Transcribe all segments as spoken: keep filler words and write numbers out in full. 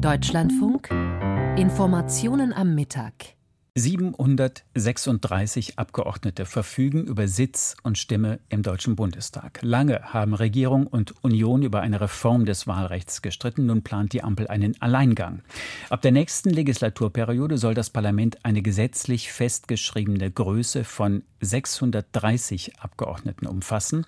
Deutschlandfunk, Informationen am Mittag. siebenhundertsechsunddreißig Abgeordnete verfügen über Sitz und Stimme im Deutschen Bundestag. Lange haben Regierung und Union über eine Reform des Wahlrechts gestritten. Nun plant die Ampel einen Alleingang. Ab der nächsten Legislaturperiode soll das Parlament eine gesetzlich festgeschriebene Größe von sechshundertdreißig Abgeordneten umfassen.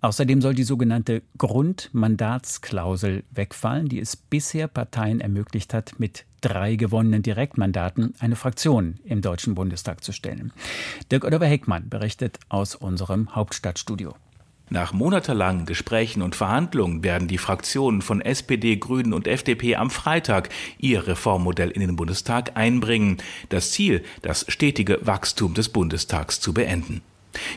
Außerdem soll die sogenannte Grundmandatsklausel wegfallen, die es bisher Parteien ermöglicht hat, mit drei gewonnenen Direktmandaten eine Fraktion im Deutschen Bundestag zu stellen. Dirk Otto Heckmann berichtet aus unserem Hauptstadtstudio. Nach monatelangen Gesprächen und Verhandlungen werden die Fraktionen von S P D, Grünen und F D P am Freitag ihr Reformmodell in den Bundestag einbringen. Das Ziel, das stetige Wachstum des Bundestags zu beenden.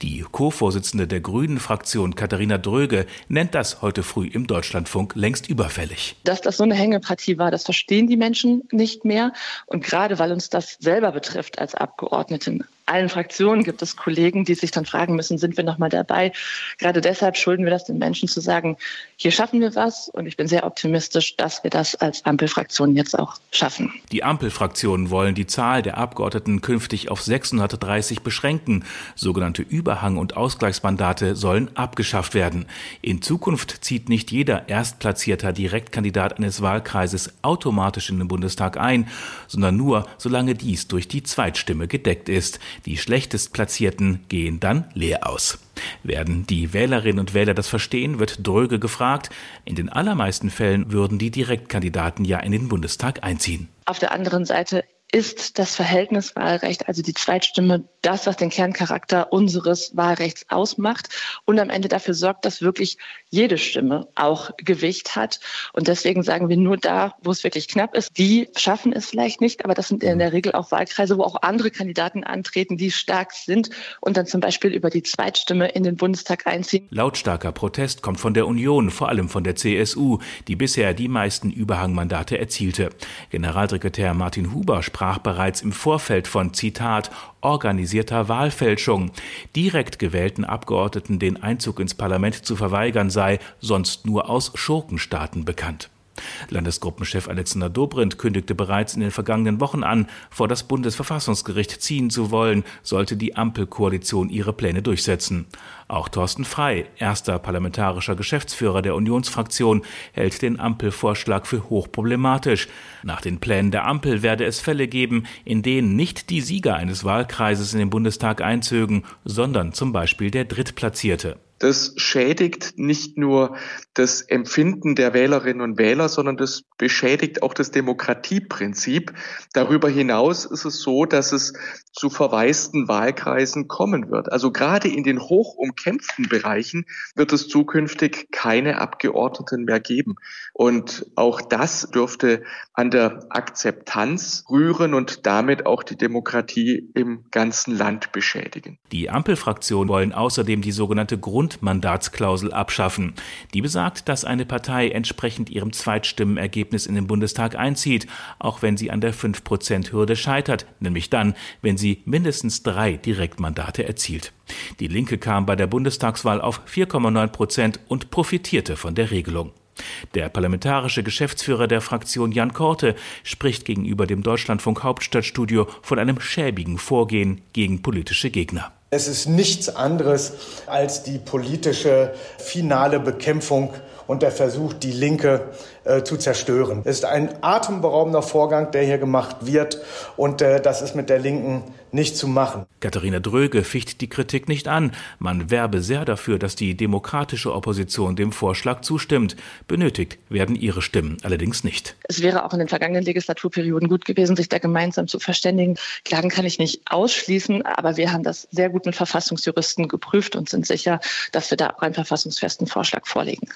Die Co-Vorsitzende der Grünen-Fraktion, Katharina Dröge, nennt das heute früh im Deutschlandfunk längst überfällig. Dass das so eine Hängepartie war, das verstehen die Menschen nicht mehr. Und gerade weil uns das selber betrifft als Abgeordneten. Allen Fraktionen gibt es Kollegen, die sich dann fragen müssen, sind wir noch mal dabei? Gerade deshalb schulden wir das den Menschen zu sagen, hier schaffen wir was. Und ich bin sehr optimistisch, dass wir das als Ampelfraktion jetzt auch schaffen. Die Ampelfraktionen wollen die Zahl der Abgeordneten künftig auf sechshundertdreißig beschränken. Sogenannte Überhang- und Ausgleichsmandate sollen abgeschafft werden. In Zukunft zieht nicht jeder erstplatzierter Direktkandidat eines Wahlkreises automatisch in den Bundestag ein, sondern nur, solange dies durch die Zweitstimme gedeckt ist. Die schlechtestplatzierten gehen dann leer aus. Werden die Wählerinnen und Wähler das verstehen, wird Dröge gefragt. In den allermeisten Fällen würden die Direktkandidaten ja in den Bundestag einziehen. Auf der anderen Seite ist das Verhältniswahlrecht, also die Zweitstimme, das, was den Kerncharakter unseres Wahlrechts ausmacht und am Ende dafür sorgt, dass wirklich jede Stimme auch Gewicht hat. Und deswegen sagen wir nur da, wo es wirklich knapp ist, die schaffen es vielleicht nicht, aber das sind in der Regel auch Wahlkreise, wo auch andere Kandidaten antreten, die stark sind und dann zum Beispiel über die Zweitstimme in den Bundestag einziehen. Lautstarker Protest kommt von der Union, vor allem von der C S U, die bisher die meisten Überhangmandate erzielte. Generalsekretär Martin Huber sprach sprach bereits im Vorfeld von, Zitat, organisierter Wahlfälschung. Direkt gewählten Abgeordneten den Einzug ins Parlament zu verweigern sei sonst nur aus Schurkenstaaten bekannt. Landesgruppenchef Alexander Dobrindt kündigte bereits in den vergangenen Wochen an, vor das Bundesverfassungsgericht ziehen zu wollen, sollte die Ampelkoalition ihre Pläne durchsetzen. Auch Thorsten Frey, erster parlamentarischer Geschäftsführer der Unionsfraktion, hält den Ampelvorschlag für hochproblematisch. Nach den Plänen der Ampel werde es Fälle geben, in denen nicht die Sieger eines Wahlkreises in den Bundestag einzögen, sondern zum Beispiel der Drittplatzierte. Das schädigt nicht nur das Empfinden der Wählerinnen und Wähler, sondern das beschädigt auch das Demokratieprinzip. Darüber hinaus ist es so, dass es zu verwaisten Wahlkreisen kommen wird. Also gerade in den hoch umkämpften Bereichen wird es zukünftig keine Abgeordneten mehr geben. Und auch das dürfte an der Akzeptanz rühren und damit auch die Demokratie im ganzen Land beschädigen. Die Ampelfraktionen wollen außerdem die sogenannte Grund- Mandatsklausel abschaffen. Die besagt, dass eine Partei entsprechend ihrem Zweitstimmenergebnis in den Bundestag einzieht, auch wenn sie an der fünf Prozent Hürde scheitert, nämlich dann, wenn sie mindestens drei Direktmandate erzielt. Die Linke kam bei der Bundestagswahl auf vier Komma neun Prozent und profitierte von der Regelung. Der parlamentarische Geschäftsführer der Fraktion Jan Korte spricht gegenüber dem Deutschlandfunk Hauptstadtstudio von einem schäbigen Vorgehen gegen politische Gegner. Es ist nichts anderes als die politische finale Bekämpfung und der Versuch, die Linke äh, zu zerstören. Es ist ein atemberaubender Vorgang, der hier gemacht wird, und äh, das ist mit der Linken nicht zu machen. Katharina Dröge ficht die Kritik nicht an. Man werbe sehr dafür, dass die demokratische Opposition dem Vorschlag zustimmt. Benötigt werden ihre Stimmen allerdings nicht. Es wäre auch in den vergangenen Legislaturperioden gut gewesen, sich da gemeinsam zu verständigen. Klagen kann ich nicht ausschließen, aber wir haben das sehr gut mit Verfassungsjuristen geprüft und sind sicher, dass wir da auch einen verfassungsfesten Vorschlag vorlegen.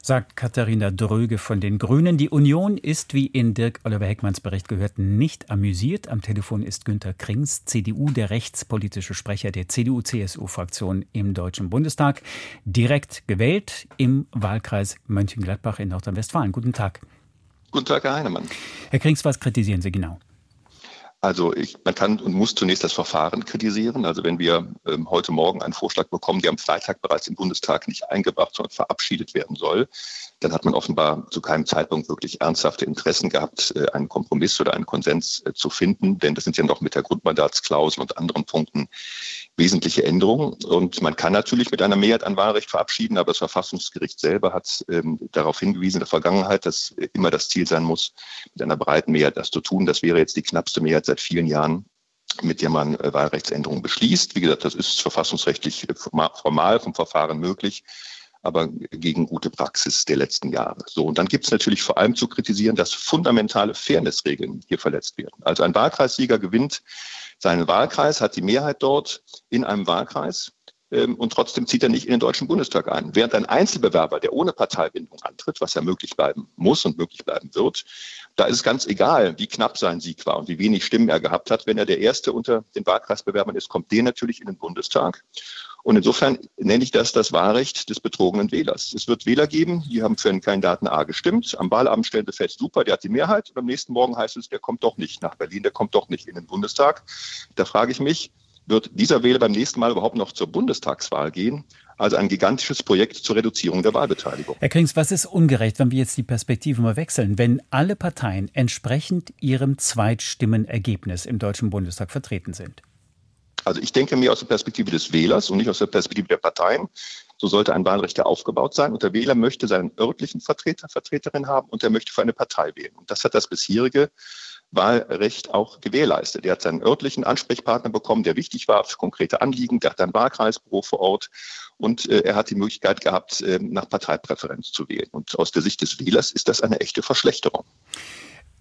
Sagt Katharina Dröge von den Grünen. Die Union ist, wie in Dirk Oliver Heckmanns Bericht gehört, nicht amüsiert. Am Telefon ist Günter Krings, C D U, der rechtspolitische Sprecher der C D U C S U Fraktion im Deutschen Bundestag, direkt gewählt im Wahlkreis Mönchengladbach in Nordrhein-Westfalen. Guten Tag. Guten Tag, Herr Heinemann. Herr Krings, was kritisieren Sie genau? Also ich, man kann und muss zunächst das Verfahren kritisieren. Also wenn wir ähm, heute Morgen einen Vorschlag bekommen, der am Freitag bereits im Bundestag nicht eingebracht, sondern verabschiedet werden soll, dann hat man offenbar zu keinem Zeitpunkt wirklich ernsthafte Interessen gehabt, äh, einen Kompromiss oder einen Konsens äh, zu finden. Denn das sind ja noch mit der Grundmandatsklausel und anderen Punkten wesentliche Änderungen. Und man kann natürlich mit einer Mehrheit ein Wahlrecht verabschieden, aber das Verfassungsgericht selber hat ähm, darauf hingewiesen in der Vergangenheit, dass immer das Ziel sein muss, mit einer breiten Mehrheit das zu tun. Das wäre jetzt die knappste Mehrheit seit vielen Jahren, mit der man äh, Wahlrechtsänderungen beschließt. Wie gesagt, das ist verfassungsrechtlich formal vom Verfahren möglich, aber gegen gute Praxis der letzten Jahre. So, und dann gibt es natürlich vor allem zu kritisieren, dass fundamentale Fairnessregeln hier verletzt werden. Also ein Wahlkreissieger gewinnt seinen Wahlkreis, hat die Mehrheit dort in einem Wahlkreis ähm, und trotzdem zieht er nicht in den Deutschen Bundestag ein. Während ein Einzelbewerber, der ohne Parteibindung antritt, was ja möglich bleiben muss und möglich bleiben wird, da ist es ganz egal, wie knapp sein Sieg war und wie wenig Stimmen er gehabt hat. Wenn er der Erste unter den Wahlkreisbewerbern ist, kommt der natürlich in den Bundestag. Und insofern nenne ich das das Wahlrecht des betrogenen Wählers. Es wird Wähler geben, die haben für einen Kandidaten A gestimmt. Am Wahlabend stellen sie fest, super, der hat die Mehrheit. Und am nächsten Morgen heißt es, der kommt doch nicht nach Berlin, der kommt doch nicht in den Bundestag. Da frage ich mich, wird dieser Wähler beim nächsten Mal überhaupt noch zur Bundestagswahl gehen? Also ein gigantisches Projekt zur Reduzierung der Wahlbeteiligung. Herr Krings, was ist ungerecht, wenn wir jetzt die Perspektive mal wechseln? Wenn alle Parteien entsprechend ihrem Zweitstimmenergebnis im Deutschen Bundestag vertreten sind? Also ich denke mehr aus der Perspektive des Wählers und nicht aus der Perspektive der Parteien. So sollte ein Wahlrecht ja aufgebaut sein. Und der Wähler möchte seinen örtlichen Vertreter, Vertreterin haben und er möchte für eine Partei wählen. Und das hat das bisherige Wahlrecht auch gewährleistet. Er hat seinen örtlichen Ansprechpartner bekommen, der wichtig war für konkrete Anliegen. Der hat ein Wahlkreisbüro vor Ort und äh, er hat die Möglichkeit gehabt, äh, nach Parteipräferenz zu wählen. Und aus der Sicht des Wählers ist das eine echte Verschlechterung.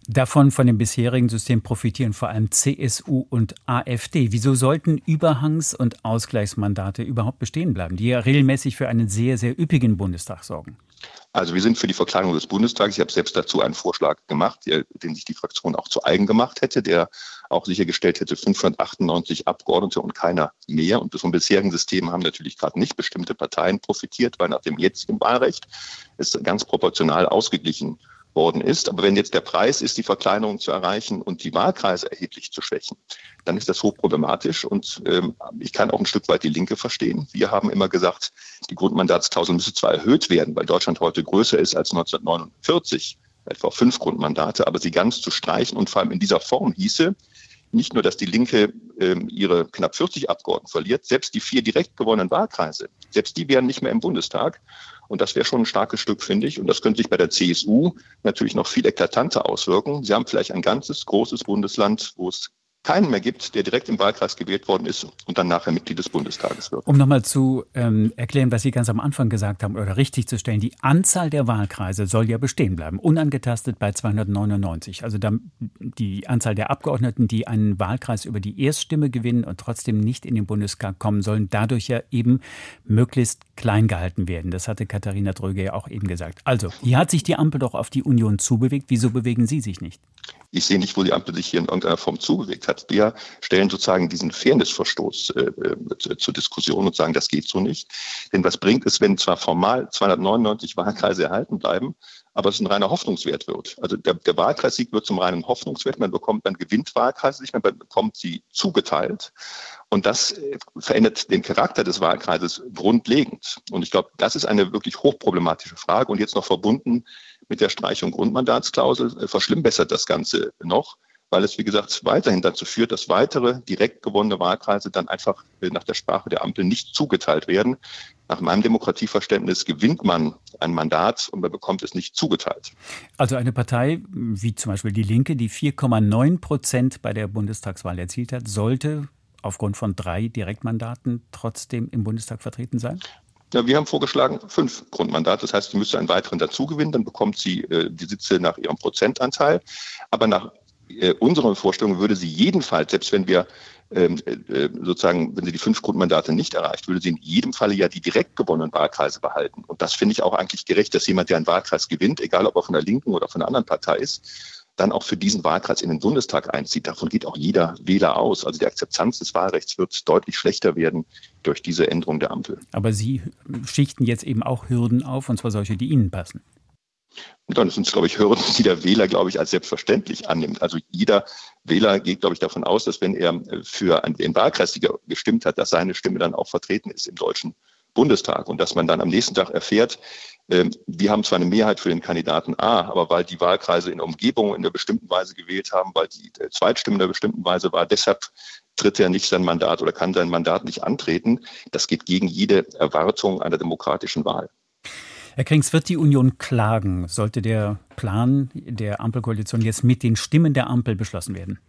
Davon, von dem bisherigen System, profitieren vor allem C S U und A F D. Wieso sollten Überhangs- und Ausgleichsmandate überhaupt bestehen bleiben, die ja regelmäßig für einen sehr, sehr üppigen Bundestag sorgen? Also wir sind für die Verkleinerung des Bundestages. Ich habe selbst dazu einen Vorschlag gemacht, den sich die Fraktion auch zu eigen gemacht hätte, der auch sichergestellt hätte, fünfhundertachtundneunzig Abgeordnete und keiner mehr. Und vom bisherigen System haben natürlich gerade nicht bestimmte Parteien profitiert, weil nach dem jetzigen Wahlrecht ist ganz proportional ausgeglichen worden ist. Aber wenn jetzt der Preis ist, die Verkleinerung zu erreichen und die Wahlkreise erheblich zu schwächen, dann ist das hochproblematisch. Und ähm, ich kann auch ein Stück weit die Linke verstehen. Wir haben immer gesagt, die Grundmandatsklausel müsse zwar erhöht werden, weil Deutschland heute größer ist als neunzehnhundertneunundvierzig, etwa fünf Grundmandate, aber sie ganz zu streichen und vor allem in dieser Form hieße, nicht nur, dass die Linke ähm, ihre knapp vierzig Abgeordneten verliert, selbst die vier direkt gewonnenen Wahlkreise, selbst die wären nicht mehr im Bundestag. Und das wäre schon ein starkes Stück, finde ich. Und das könnte sich bei der C S U natürlich noch viel eklatanter auswirken. Sie haben vielleicht ein ganzes, großes Bundesland, wo es keinen mehr gibt, der direkt im Wahlkreis gewählt worden ist und dann nachher Mitglied des Bundestages wird. Um nochmal zu ähm, erklären, was Sie ganz am Anfang gesagt haben, oder richtig zu stellen, die Anzahl der Wahlkreise soll ja bestehen bleiben, unangetastet bei zweihundertneunundneunzig. Also dann die Anzahl der Abgeordneten, die einen Wahlkreis über die Erststimme gewinnen und trotzdem nicht in den Bundestag kommen sollen, dadurch ja eben möglichst klein gehalten werden. Das hatte Katharina Dröge ja auch eben gesagt. Also, hier hat sich die Ampel doch auf die Union zubewegt. Wieso bewegen Sie sich nicht? Ich sehe nicht, wo die Ampel sich hier in irgendeiner Form zubewegt hat. Wir stellen sozusagen diesen Fairnessverstoß äh, zur Diskussion und sagen, das geht so nicht. Denn was bringt es, wenn zwar formal zweihundertneunundneunzig Wahlkreise erhalten bleiben, aber es ein reiner Hoffnungswert wird? Also der, der Wahlkreissieg wird zum reinen Hoffnungswert. Man bekommt, man gewinnt Wahlkreise nicht, man bekommt sie zugeteilt. Und das verändert den Charakter des Wahlkreises grundlegend. Und ich glaube, das ist eine wirklich hochproblematische Frage. Und jetzt noch verbunden mit der Streichung Grundmandatsklausel verschlimmbessert das Ganze noch, weil es, wie gesagt, weiterhin dazu führt, dass weitere direkt gewonnene Wahlkreise dann einfach nach der Sprache der Ampel nicht zugeteilt werden. Nach meinem Demokratieverständnis gewinnt man ein Mandat und man bekommt es nicht zugeteilt. Also eine Partei wie zum Beispiel die Linke, die vier Komma neun Prozent bei der Bundestagswahl erzielt hat, sollte aufgrund von drei Direktmandaten trotzdem im Bundestag vertreten sein? Ja, wir haben vorgeschlagen, fünf Grundmandate. Das heißt, sie müsste einen weiteren dazugewinnen, dann bekommt sie äh, die Sitze nach ihrem Prozentanteil. Aber nach äh, unseren Vorstellungen würde sie jedenfalls, selbst wenn wir ähm, äh, sozusagen, wenn sie die fünf Grundmandate nicht erreicht, würde sie in jedem Falle ja die direkt gewonnenen Wahlkreise behalten. Und das finde ich auch eigentlich gerecht, dass jemand, der einen Wahlkreis gewinnt, egal ob er von der Linken oder von einer anderen Partei ist, dann auch für diesen Wahlkreis in den Bundestag einzieht. Davon geht auch jeder Wähler aus. Also die Akzeptanz des Wahlrechts wird deutlich schlechter werden durch diese Änderung der Ampel. Aber Sie schichten jetzt eben auch Hürden auf, und zwar solche, die Ihnen passen. Und dann sind es, glaube ich, Hürden, die der Wähler, glaube ich, als selbstverständlich annimmt. Also jeder Wähler geht, glaube ich, davon aus, dass wenn er für den Wahlkreisträger gestimmt hat, dass seine Stimme dann auch vertreten ist im Deutschen Bundestag und dass man dann am nächsten Tag erfährt, äh, wir haben zwar eine Mehrheit für den Kandidaten A, aber weil die Wahlkreise in der Umgebung in einer bestimmten Weise gewählt haben, weil die äh, Zweitstimme in einer bestimmten Weise war, deshalb tritt er nicht sein Mandat oder kann sein Mandat nicht antreten. Das geht gegen jede Erwartung einer demokratischen Wahl. Herr Krings, wird die Union klagen? Sollte der Plan der Ampelkoalition jetzt mit den Stimmen der Ampel beschlossen werden?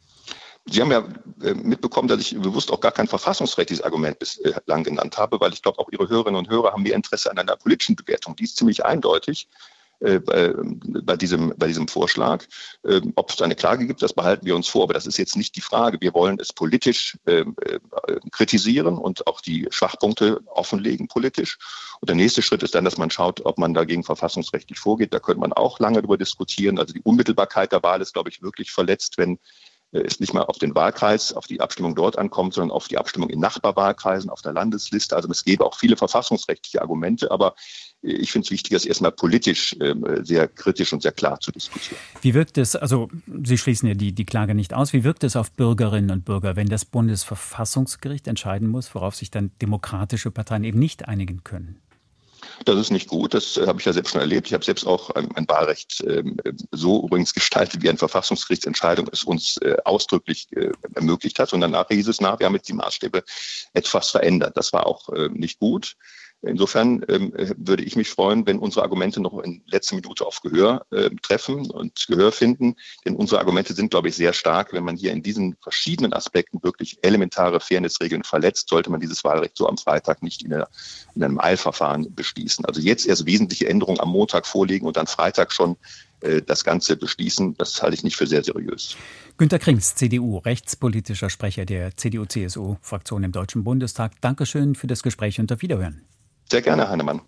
Sie haben ja mitbekommen, dass ich bewusst auch gar kein verfassungsrechtliches Argument bislang genannt habe, weil ich glaube, auch Ihre Hörerinnen und Hörer haben mehr Interesse an einer politischen Bewertung. Die ist ziemlich eindeutig äh, bei, bei, diesem, bei diesem Vorschlag. Äh, ob es eine Klage gibt, das behalten wir uns vor, aber das ist jetzt nicht die Frage. Wir wollen es politisch äh, kritisieren und auch die Schwachpunkte offenlegen politisch. Und der nächste Schritt ist dann, dass man schaut, ob man dagegen verfassungsrechtlich vorgeht. Da könnte man auch lange darüber diskutieren. Also die Unmittelbarkeit der Wahl ist, glaube ich, wirklich verletzt, wenn es nicht mal auf den Wahlkreis, auf die Abstimmung dort ankommt, sondern auf die Abstimmung in Nachbarwahlkreisen, auf der Landesliste. Also es gäbe auch viele verfassungsrechtliche Argumente, aber ich finde es wichtig, das erstmal politisch sehr kritisch und sehr klar zu diskutieren. Wie wirkt es, also Sie schließen ja die, die Klage nicht aus, wie wirkt es auf Bürgerinnen und Bürger, wenn das Bundesverfassungsgericht entscheiden muss, worauf sich dann demokratische Parteien eben nicht einigen können? Das ist nicht gut, das habe ich ja selbst schon erlebt. Ich habe selbst auch mein Wahlrecht so übrigens gestaltet, wie eine Verfassungsgerichtsentscheidung es uns ausdrücklich ermöglicht hat. Und danach hieß es nach, wir haben jetzt die Maßstäbe etwas verändert. Das war auch nicht gut. Insofern würde ich mich freuen, wenn unsere Argumente noch in letzter Minute auf Gehör treffen und Gehör finden. Denn unsere Argumente sind, glaube ich, sehr stark. Wenn man hier in diesen verschiedenen Aspekten wirklich elementare Fairnessregeln verletzt, sollte man dieses Wahlrecht so am Freitag nicht in, einer, in einem Eilverfahren beschließen. Also jetzt erst wesentliche Änderungen am Montag vorlegen und dann Freitag schon das Ganze beschließen, das halte ich nicht für sehr seriös. Günter Krings, C D U, rechtspolitischer Sprecher der C D U C S U-Fraktion im Deutschen Bundestag. Dankeschön für das Gespräch und auf Wiederhören. Sehr gerne, Herr Heinemann.